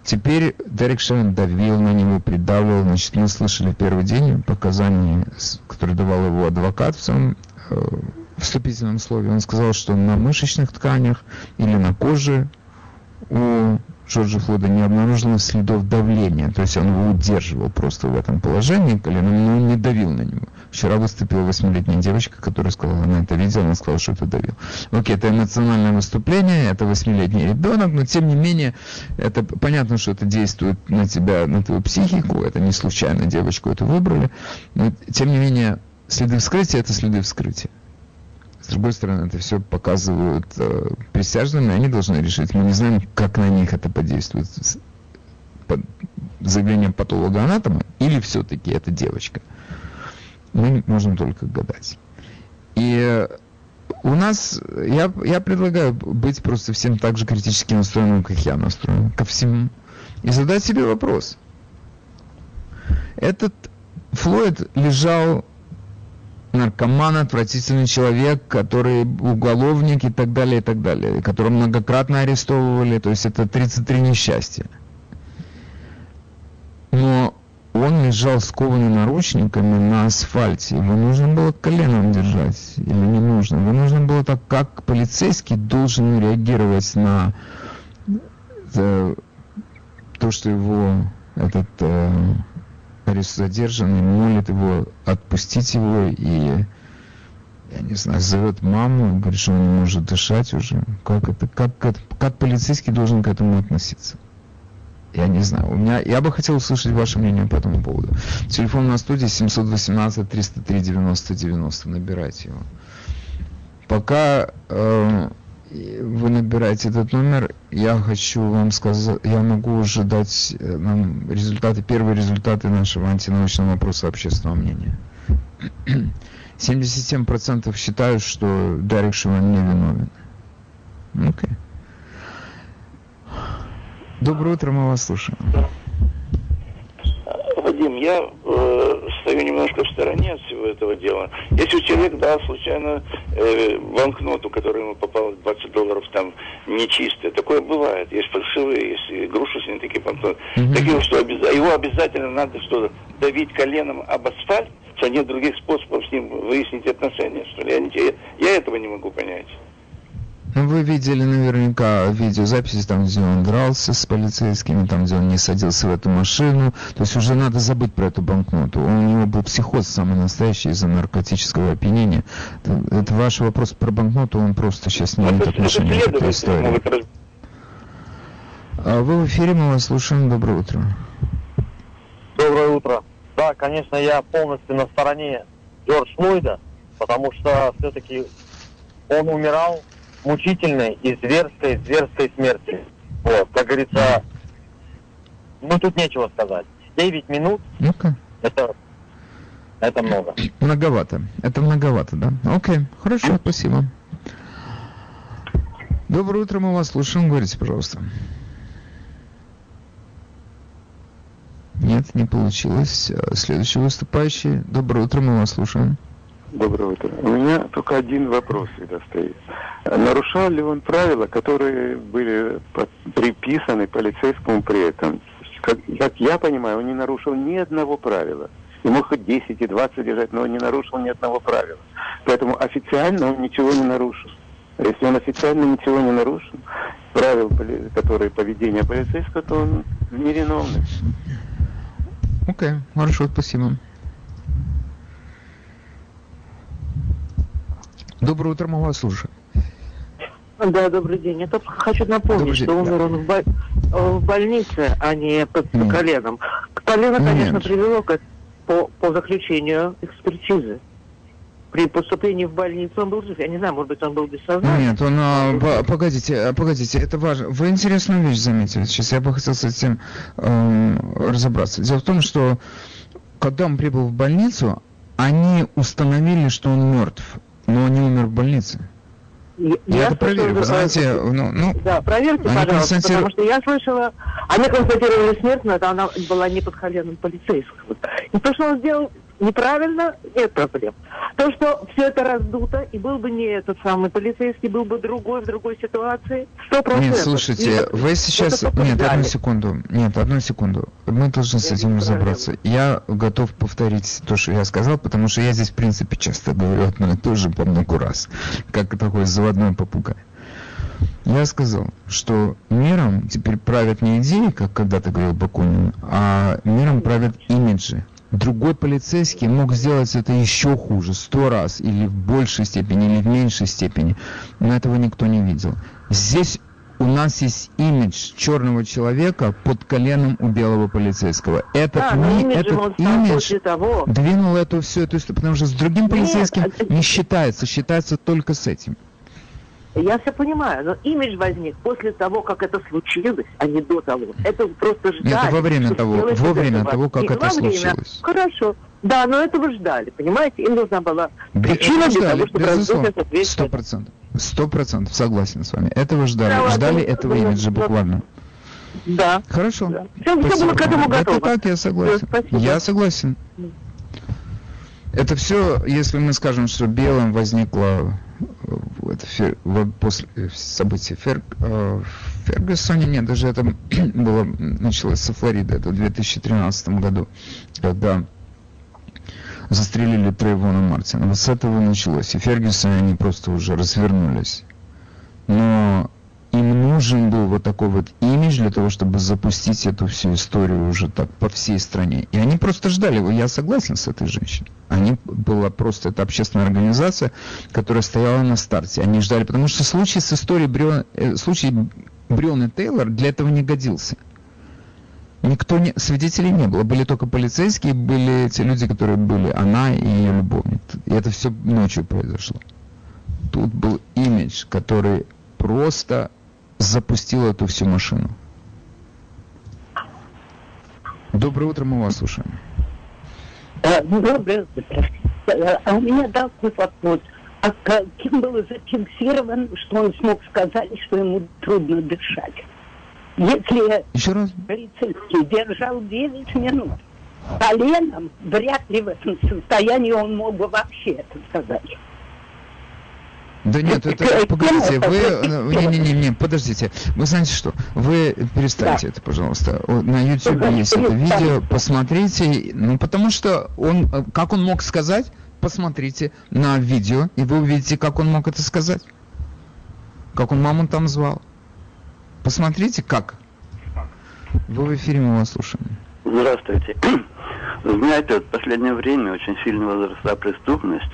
Теперь Дерек Шовин давил на него, придавил. Значит, мы слышали в первый день показания, которые давал его адвокат в своем э, вступительном слове. Он сказал, что на мышечных тканях или на коже у Джорджа Флойда не обнаружено следов давления. То есть он его удерживал просто в этом положении коленом, но он не давил на него. Вчера выступила восьмилетняя девочка, которая сказала, она это видела, она сказала, что это давил. Окей, это эмоциональное выступление, это восьмилетний ребенок, но тем не менее, это понятно, что это действует на тебя, на твою психику, это не случайно девочку эту выбрали, но тем не менее, следы вскрытия – это следы вскрытия. С другой стороны, это все показывают э, присяжным, и они должны решить. Мы не знаем, как на них это подействует. Под заявлением патолога-анатома или все-таки это девочка. Мы можем только гадать. И у нас, я, я предлагаю быть просто всем так же критически настроенным, как я настроен, ко всему. И задать себе вопрос. Этот Флойд лежал... наркоман, отвратительный человек, который уголовник и так далее, и так далее, которого многократно арестовывали, то есть это тридцать три несчастья. Но он лежал скованный наручниками на асфальте, его нужно было коленом держать, или не нужно, его нужно было так, как полицейский должен реагировать на то, что его этот... арест задержанный, молит его отпустить его и, я не знаю, зовет маму, говорит, что он не может дышать уже. Как это, как, как, как полицейский должен к этому относиться? Я не знаю. У меня, я бы хотел услышать ваше мнение по этому поводу. Телефон на студии семь один восемь, триста три, девяносто девяносто. Набирайте его. Пока э, вы набираете этот номер, я хочу вам сказать, я могу уже дать нам результаты, первые результаты нашего антинаучного опроса общественного мнения. семьдесят семь процентов считают, что Дерек Шовин не виновен. Окей. Доброе утро, мы вас слушаем. Вадим, я э, стою немножко в стороне от всего этого дела. Если человек дал случайно э, банкноту, которая ему попала, двадцать долларов там нечистая, такое бывает. Есть фальшивые, есть игрушечные такие банкноты. Mm-hmm. Такие, что обяз... его обязательно надо что давить коленом об асфальт, что нет других способов с ним выяснить отношения, что ли. Я, не... я этого не могу понять. Вы видели наверняка видеозаписи, там, где он дрался с полицейскими, там, где он не садился в эту машину. То есть уже надо забыть про эту банкноту. У него был психоз самый настоящий из-за наркотического опьянения. Это, это ваш вопрос про банкноту, он просто сейчас не имеет отношения к этой истории. Вы в эфире, мы вас слушаем. Доброе утро. Доброе утро. Да, конечно, я полностью на стороне Джорджа Флойда, потому что все-таки он умирал мучительной и зверской, зверской смерти. Вот, как говорится, ну тут нечего сказать. девять минут, ну-ка. это, это много. Многовато. Это многовато, да? Окей, хорошо, спасибо. Доброе утро, мы вас слушаем. Говорите, пожалуйста. Нет, не получилось. Следующий выступающий. Доброе утро, мы вас слушаем. Доброе утро. У меня только один вопрос всегда стоит. Нарушал ли он правила, которые были приписаны полицейскому при этом? Как, как я понимаю, он не нарушил ни одного правила. Ему хоть десять и двадцать держать, но он не нарушил ни одного правила. Поэтому официально он ничего не нарушил. Если он официально ничего не нарушил, правил, которые поведение полицейского, то он невиновный. Окей, okay, хорошо, спасибо. Доброе утро, мы вас слушаем. Да, добрый день. Я только хочу напомнить, день, что умер да. он в, боль... в больнице, а не под Нет. коленом. Колено, конечно, Нет. привело к... по, по заключению экспертизы. При поступлении в больницу он был жив. Я не знаю, может быть, он был без сознания. Нет, он... А, погодите, погодите, это важно. Вы интересную вещь заметили. Сейчас я бы хотел с этим э, разобраться. Дело в том, что когда он прибыл в больницу, они установили, что он мертв. Но он не умер в больнице. Я, я это проверю. Вы знаете, ну, ну, да, проверьте, пожалуйста, констатиру... потому что я слышала, они констатировали смерть, но она была не под коленом полицейского. И то, что он сделал неправильно, нет проблем. То, что все это раздуто, и был бы не этот самый полицейский, был бы другой, в другой ситуации, сто процентов. Нет, слушайте, нет, вы сейчас... Нет, одну секунду. Нет, одну секунду. Мы должны с этим разобраться. Я готов повторить то, что я сказал, потому что я здесь, в принципе, часто говорю одно и то же по много раз, как такой заводной попугай. Я сказал, что миром теперь правят не идеи, как когда-то говорил Бакунин, а миром правят имиджи. Другой полицейский мог сделать это еще хуже, сто раз, или в большей степени, или в меньшей степени. Но этого никто не видел. Здесь у нас есть имидж черного человека под коленом у белого полицейского. Этот, да, ми, этот имидж того. Двинул эту всю эту историю, потому что с другим полицейским Нет. не считается, считается только с этим. Я все понимаю, но имидж возник после того, как это случилось, а не до того. Это просто ждали. Нет, во время того, во время того, как это случилось. Хорошо. Да, но этого ждали, понимаете? Им нужна была причина для того, чтобы раздуть этот весь... Сто процентов. Сто процентов согласен с вами. Этого ждали. Ждали этого имиджа буквально. Да. Хорошо. Все было к этому готово. Это так, я согласен. Я согласен. Это все, если мы скажем, что белым возникло... Это после событий Ферг, в Фергюсоне, нет, даже это было, началось со Флориды, это в две тысячи тринадцатом году, когда застрелили Трейвона Мартина. Вот с этого началось. И Фергюсоне они просто уже развернулись. Но им нужен был вот такой вот имидж для того, чтобы запустить эту всю историю уже так по всей стране. И они просто ждали его. Я согласен с этой женщиной. Они была просто, это общественная организация, которая стояла на старте. Они ждали, потому что случай с историей Брион, э, случай Бриона Тейлор для этого не годился. Никто не, свидетелей не было. Были только полицейские, были те люди, которые были, она и ее любовник. И это все ночью произошло. Тут был имидж, который просто запустил эту всю машину. Доброе утро, мы вас слушаем. Доброе утро. А у меня такой вопрос. А каким было зафиксировано, что он смог сказать, что ему трудно дышать? Если Еще раз? полицейский держал девять минут коленом, вряд ли в этом состоянии он мог бы вообще это сказать. Да нет, это... Погодите, вы... Не-не-не, подождите. Вы знаете что? Вы перестаньте да. это, пожалуйста. На YouTube есть это видео, посмотрите. Ну, потому что он... Как он мог сказать? Посмотрите на видео, и вы увидите, как он мог это сказать. Как он маму там звал? Посмотрите, как. Вы в эфире, мы вас слушаем. Здравствуйте. Знаете, вот в последнее время очень сильно возросла преступность,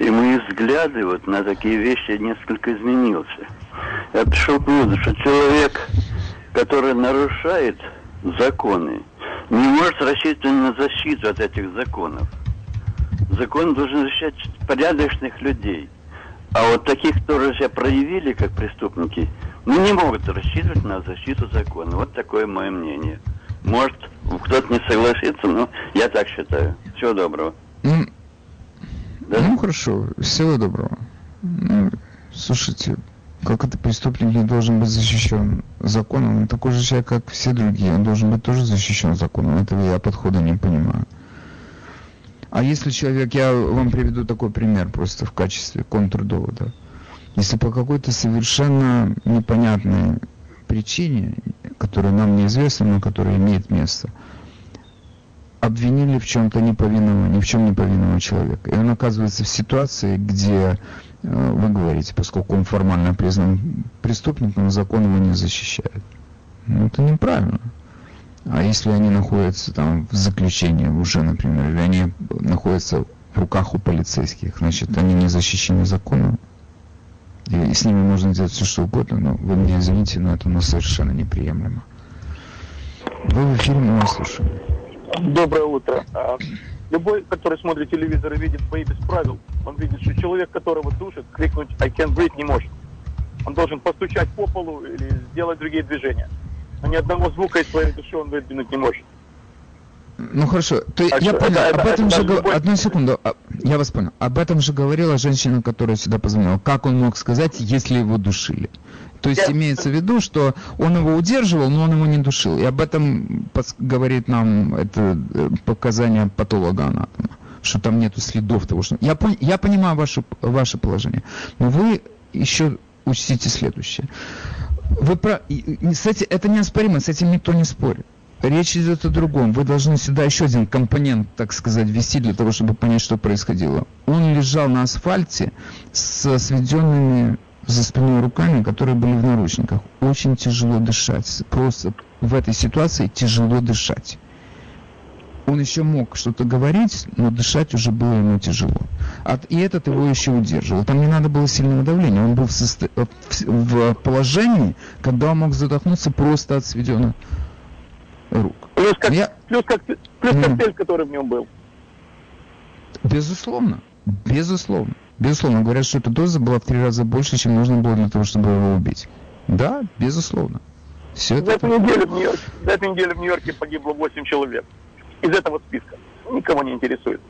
и мои взгляды вот на такие вещи несколько изменился. Я пришел к выводу, что человек, который нарушает законы, не может рассчитывать на защиту от этих законов. Закон должен защищать порядочных людей. А вот таких, которые себя проявили как преступники, ну, не могут рассчитывать на защиту закона. Вот такое мое мнение. Может, кто-то не согласится, но я так считаю. Всего доброго. Ну, да? Ну хорошо, всего доброго. Ну, слушайте, как это преступник не должен быть защищен законом? Он такой же человек, как все другие. Он должен быть тоже защищен законом. Этого я подхода не понимаю. А если человек, я вам приведу такой пример просто в качестве контрдовода. Если по какой-то совершенно непонятной причине, которая нам неизвестна, но которая имеет место, обвинили в чем-то неповинного, ни в чем неповинного человека. И он оказывается в ситуации, где вы говорите, поскольку он формально признан преступником, закон его не защищает. Ну, это неправильно. А если они находятся там в заключении уже, например, или они находятся в руках у полицейских, значит, они не защищены законом. И с ними можно делать все, что угодно, но вы меня извините, но это у нас совершенно неприемлемо. Вы в эфире, мы вас слушаем. Доброе утро. Любой, который смотрит телевизор и видит бои без правил, он видит, что человек, которого душит, крикнуть «I can't breathe» не может. Он должен постучать по полу или сделать другие движения. Ни одного звука из своей души он выдвинуть не может. Ну хорошо, то а я что, понял, это, об это, этом это же говорила... Одну секунду, я вас понял. Об этом же говорила женщина, которая сюда позвонила. Как он мог сказать, если его душили? То есть я... имеется в виду, что он его удерживал, но он его не душил. И об этом говорит нам это показание патолога-анатома, что там нету следов того, что... Я, пон... я понимаю ваше, ваше положение, но вы еще учтите следующее. Вы про... Кстати, это неоспоримо, с этим никто не спорит. Речь идет о другом. Вы должны сюда еще один компонент, так сказать, ввести для того, чтобы понять, что происходило. Он лежал на асфальте со сведенными за спиной руками, которые были в наручниках. Очень тяжело дышать. Просто в этой ситуации тяжело дышать. Он еще мог что-то говорить, но дышать уже было ему тяжело. От, и этот его еще удерживал. Там не надо было сильного давления. Он был в, состо... в положении, когда он мог задохнуться просто от сведенных рук. Плюс, как... Я... плюс, как... плюс mm. коктейль, который в нем был. Безусловно. Безусловно. Безусловно. Говорят, что эта доза была в три раза больше, чем нужно было для того, чтобы его убить. Да, безусловно. Все за, это... эту неделю в Нью-Йорке... за эту неделю в Нью-Йорке погибло восемь человек. Из этого списка. Никого не интересует.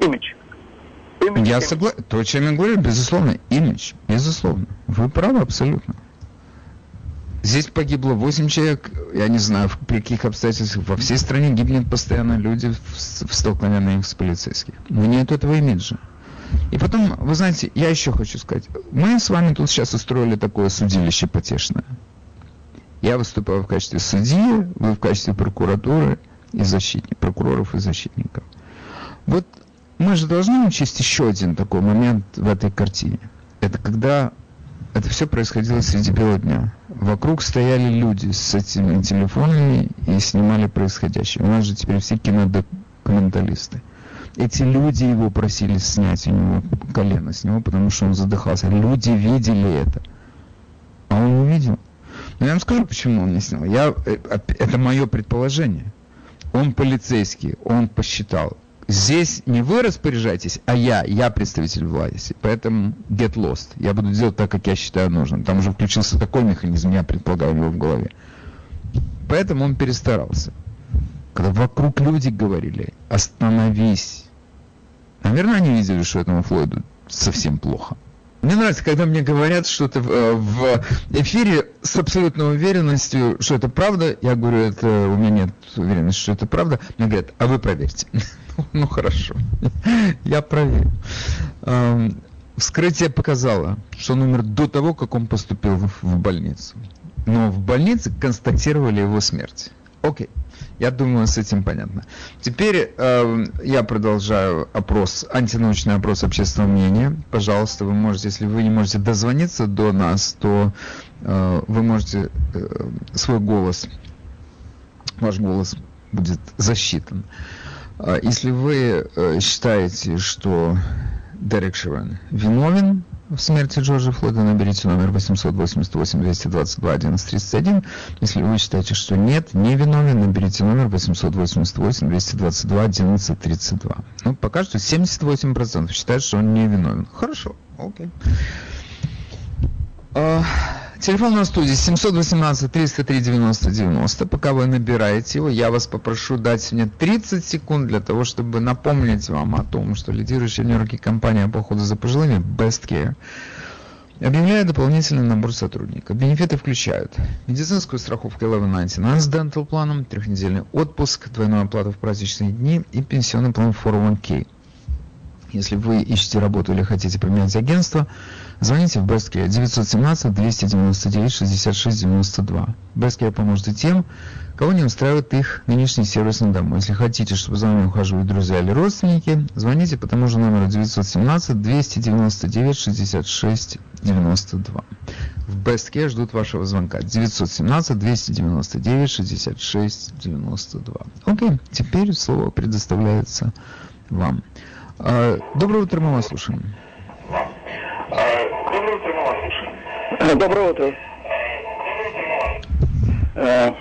Имидж. имидж я согласен. То, о чем я говорю, безусловно, имидж. Безусловно. Вы правы абсолютно. Здесь погибло восемь человек. Я не знаю, при каких обстоятельствах. Во всей стране гибнет постоянно люди в столкновении с полицейским. Но нет этого имиджа. И потом, вы знаете, я еще хочу сказать. Мы с вами тут сейчас устроили такое судилище потешное. Я выступаю в качестве судьи, вы в качестве прокуратуры. И защитников, прокуроров и защитников. Вот мы же должны учесть еще один такой момент в этой картине. Это когда это все происходило среди белого дня. Вокруг стояли люди с этими телефонами и снимали происходящее. У нас же теперь все кинодокументалисты. Эти люди его просили снять у него колено с него, потому что он задыхался. Люди видели это. А он не видел. Но я вам скажу, почему он не снял. Я, это мое предположение. Он полицейский, он посчитал. Здесь не вы распоряжаетесь, а я, я представитель власти. Поэтому get lost. Я буду делать так, как я считаю нужным. Там уже включился такой механизм, я предполагал, у него в голове. Поэтому он перестарался. Когда вокруг люди говорили, остановись. Наверное, они видели, что этому Флойду совсем плохо. Мне нравится, когда мне говорят что-то в эфире с абсолютной уверенностью, что это правда. Я говорю, это у меня нет уверенности, что это правда. Мне говорят, а вы проверьте. Ну хорошо, я проверю. Вскрытие показало, что он умер до того, как он поступил в больницу. Но в больнице констатировали его смерть. Окей. Я думаю, с этим понятно. Теперь э, я продолжаю опрос, антинаучный опрос общественного мнения. Пожалуйста, вы можете, если вы не можете дозвониться до нас, то э, вы можете э, свой голос, ваш голос будет засчитан. Э, если вы э, считаете, что Дерек Шовин виновен в смерти Джорджа Флойда, наберите номер восемьсот восемьдесят восемь двести двадцать два одиннадцать тридцать один. Если вы считаете, что нет, не виновен, наберите номер восемьсот восемьдесят восемь двести двадцать два одиннадцать тридцать два. Ну, пока что семьдесят восемь процентов считают, что он не виновен. Хорошо, окей. Okay. Телефон на студии семь один восемь триста три девяносто девяносто. Пока вы набираете его, я вас попрошу дать мне тридцать секунд для того, чтобы напомнить вам о том, что лидирующая в Нью-Йорке компания по уходу за пожилыми Best Care объявляет дополнительный набор сотрудников. Бенефиты включают медицинскую страховку одиннадцать девяносто с Dental планом, трехнедельный отпуск, двойную оплату в праздничные дни и пенсионный план фор о ван кей. Если вы ищете работу или хотите поменять агентство, звоните в Best Care девять один семь два девять девять шесть шесть девять два. Best Care поможет и тем, кого не устраивает их нынешний сервис на дому. Если хотите, чтобы за вами ухаживали друзья или родственники, звоните по тому же номеру девять один семь два девять девять шесть шесть девять два. В Best Care ждут вашего звонка девять один семь два девять девять шесть шесть девять два. Окей, теперь слово предоставляется вам. Доброе утро, мы вас слушаем. Доброе утро, мы вас слушаем. Доброе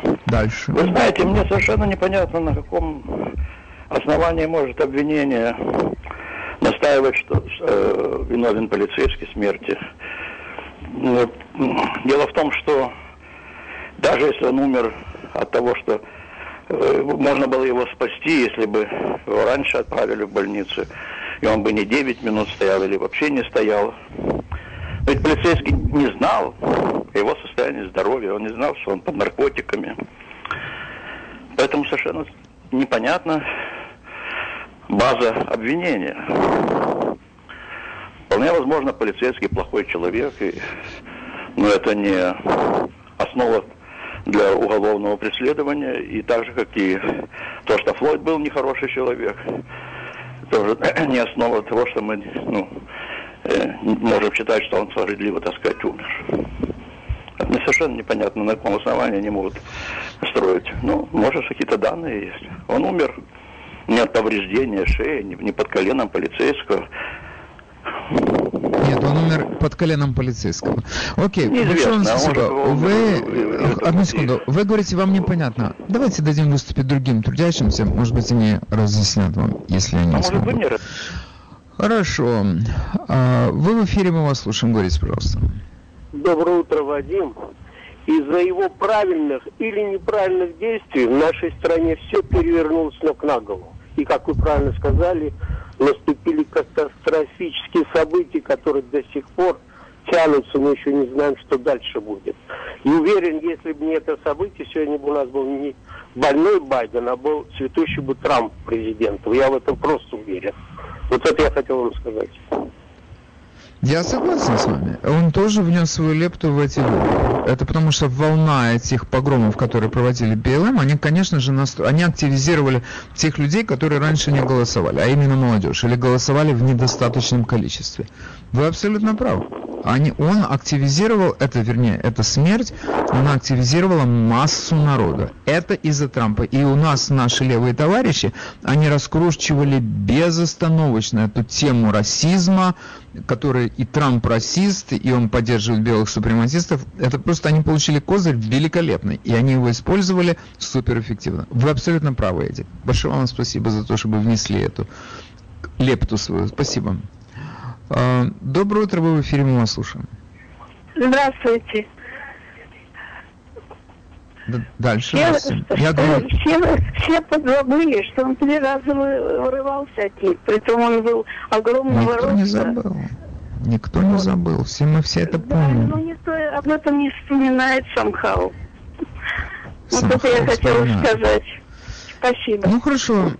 утро. Дальше. Вы знаете, мне совершенно непонятно, на каком основании может обвинение настаивать, что э, виновен полицейский смерти. Дело в том, что даже если он умер от того, что можно было его спасти, если бы его раньше отправили в больницу, и он бы не девять минут стоял или вообще не стоял. Ведь полицейский не знал о его состоянии здоровья, он не знал, что он под наркотиками. Поэтому совершенно непонятна база обвинения. Вполне возможно, полицейский плохой человек, и... но это не основа для уголовного преследования, и так же, как и то, что Флойд был нехороший человек, тоже не основа того, что мы ну, э, можем считать, что он справедливо, так сказать, умер. Мне совершенно непонятно, на каком основании они могут строить. Ну, может, какие-то данные есть. Он умер не от повреждения шеи, не под коленом полицейского. Нет, он умер под коленом полицейского. Окей, большое вам спасибо. Вы... Одну секунду. Вы говорите, вам непонятно. Давайте дадим выступить другим трудящимся. Может быть, они разъяснят вам, если они смогут. Хорошо. Вы в эфире, мы вас слушаем. Говорите, пожалуйста. Доброе утро, Вадим. Из-за его правильных или неправильных действий в нашей стране все перевернулось с ног на голову. И, как вы правильно сказали, наступили катастрофические события, которые до сих пор тянутся, мы еще не знаем, что дальше будет. И уверен, если бы не это событие, сегодня бы у нас был не больной Байден, а был цветущий бы Трамп президентом. Я в этом просто уверен. Вот это я хотел вам сказать. Я согласен с вами. Он тоже внес свою лепту в эти выборы. Это потому что волна этих погромов, которые проводили бэ эл эм, они, конечно же, настро... они активизировали тех людей, которые раньше не голосовали, а именно молодежь, или голосовали в недостаточном количестве. Вы абсолютно правы. Они... Он активизировал, это, вернее, эта смерть, она активизировала массу народа. Это из-за Трампа. И у нас наши левые товарищи, они раскручивали безостановочно эту тему расизма, который и Трамп расист, и он поддерживает белых супрематистов. Это просто они получили козырь великолепный, и они его использовали суперэффективно. Вы абсолютно правы, Эдик. Большое вам спасибо за то, что вы внесли эту лепту свою. Спасибо. Доброе утро, вы в эфире, мы вас слушаем. Здравствуйте. Дальше. Все, Я говорю... все, все подзабыли, что он три раза вырывался от них, притом он был огромного роста. Никто не забыл. Никто вот. не забыл. Все мы все это да, помним. Но никто об этом не вспоминает somehow. somehow вот это я хотела вспоминаю. сказать. Спасибо. Ну хорошо.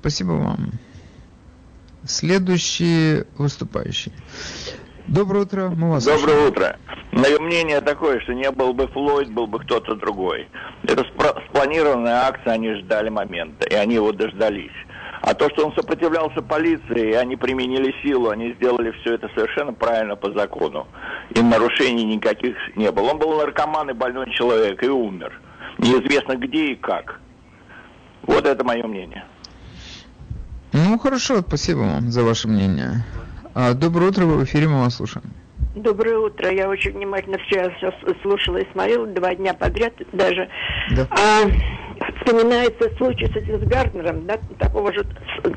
Спасибо вам. Следующий выступающий. Доброе утро, мы вас слушаем. Доброе утро. Мое мнение такое, что не был бы Флойд, был бы кто-то другой. Это спро- спланированная акция, они ждали момента, и они его дождались. А то, что он сопротивлялся полиции, и они применили силу, они сделали все это совершенно правильно по закону. И нарушений никаких не было. Он был наркоман и больной человек, и умер. Неизвестно где и как. Вот это мое мнение. Ну, хорошо, спасибо вам за ваше мнение. Доброе утро, вы в эфире, мы вас слушаем. Доброе утро. Я очень внимательно вчера все слушала и смотрела, два дня подряд даже. Да. А, вспоминается случай с этим с Гартнером, да, такого же,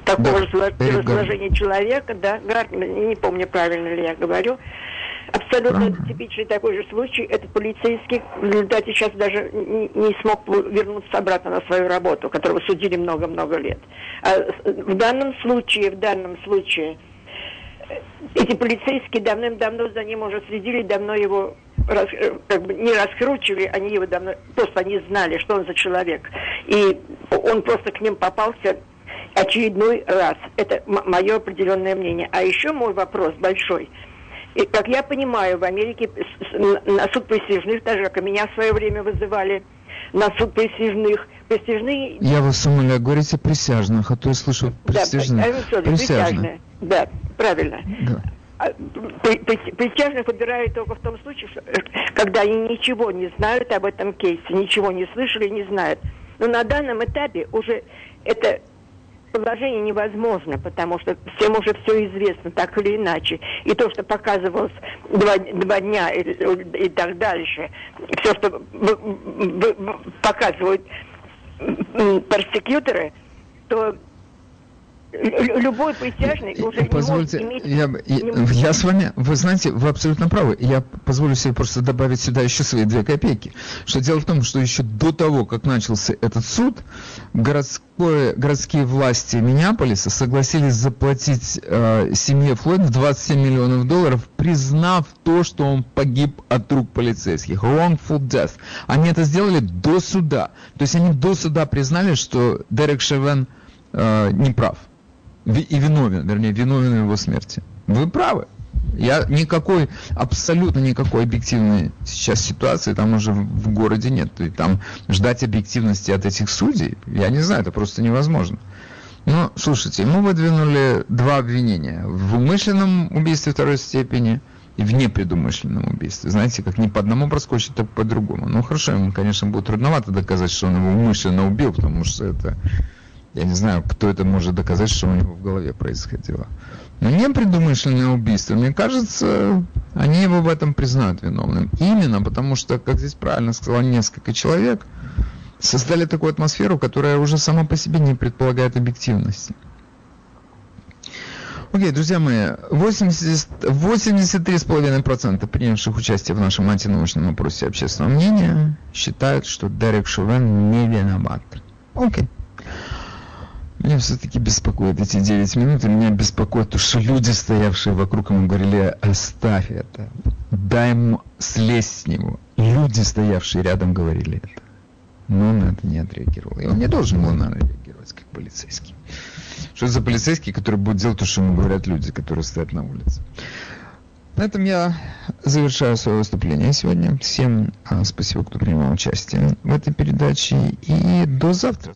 такого да. же расположения Гарнер. человека, да, Гартнер, не помню, правильно ли я говорю. Абсолютно Правда. типичный такой же случай. Это полицейский в результате сейчас даже не, не смог вернуться обратно на свою работу, которого судили много-много лет. А в данном случае, в данном случае эти полицейские давным-давно за ним уже следили, давно его рас, как бы не раскручивали, они его давно, просто они знали, что он за человек. И он просто к ним попался очередной раз. Это м- мое определенное мнение. А еще мой вопрос большой. И, как я понимаю, в Америке на суд присяжных, даже как и меня в свое время вызывали на суд присяжных, присяжные... Я вас умоляю, говорите о присяжных, а то я слышу присяжные. Да, присяжные. Да, правильно. Да. Присяжных выбирают только в том случае, когда они ничего не знают об этом кейсе, ничего не слышали, не знают. Но на данном этапе уже это... положение невозможно, потому что всем уже все известно, так или иначе. И то, что показывалось два, два дня и, и так дальше, все, что показывают персекьюторы, то любой присяжный уже Позвольте, не может иметь... Я, я, я с вами, вы знаете, вы абсолютно правы. Я позволю себе просто добавить сюда еще свои две копейки. Что дело в том, что еще до того, как начался этот суд, городское, городские власти Миннеаполиса согласились заплатить э, семье Флойда двадцать семь миллионов долларов, признав то, что он погиб от рук полицейских. Wrongful death. Они это сделали до суда. То есть они до суда признали, что Дерек Шовин э, не прав. И виновен, вернее, виновен в его смерти. Вы правы. Я никакой, абсолютно никакой объективной сейчас ситуации там уже в городе нет. И там ждать объективности от этих судей, я не знаю, это просто невозможно. Но, слушайте, ему выдвинули два обвинения. В умышленном убийстве второй степени и в непредумышленном убийстве. Знаете, как не по одному проскочит, так по-другому. Ну, хорошо, ему, конечно, будет трудновато доказать, что он его умышленно убил, потому что это... Я не знаю, кто это может доказать, что у него в голове происходило. Но непредумышленное убийство, мне кажется, они его в этом признают виновным. Именно потому что, как здесь правильно сказал несколько человек, создали такую атмосферу, которая уже сама по себе не предполагает объективности. Окей, okay, друзья мои, восемьдесят три целых пять десятых процента принявших участие в нашем антинаучном опросе общественного мнения считают, что Дерек Шовин не виноват. Окей. Okay. Меня все-таки беспокоит эти девять минут, и меня беспокоит то, что люди, стоявшие вокруг, ему говорили: оставь это, дай ему слезть с него. Люди, стоявшие рядом, говорили это. Но он на это не отреагировал. И он не должен был на это реагировать, как полицейский. Что за полицейский, который будет делать то, что ему говорят люди, которые стоят на улице? На этом я завершаю свое выступление сегодня. Всем спасибо, кто принимал участие в этой передаче. И до завтра.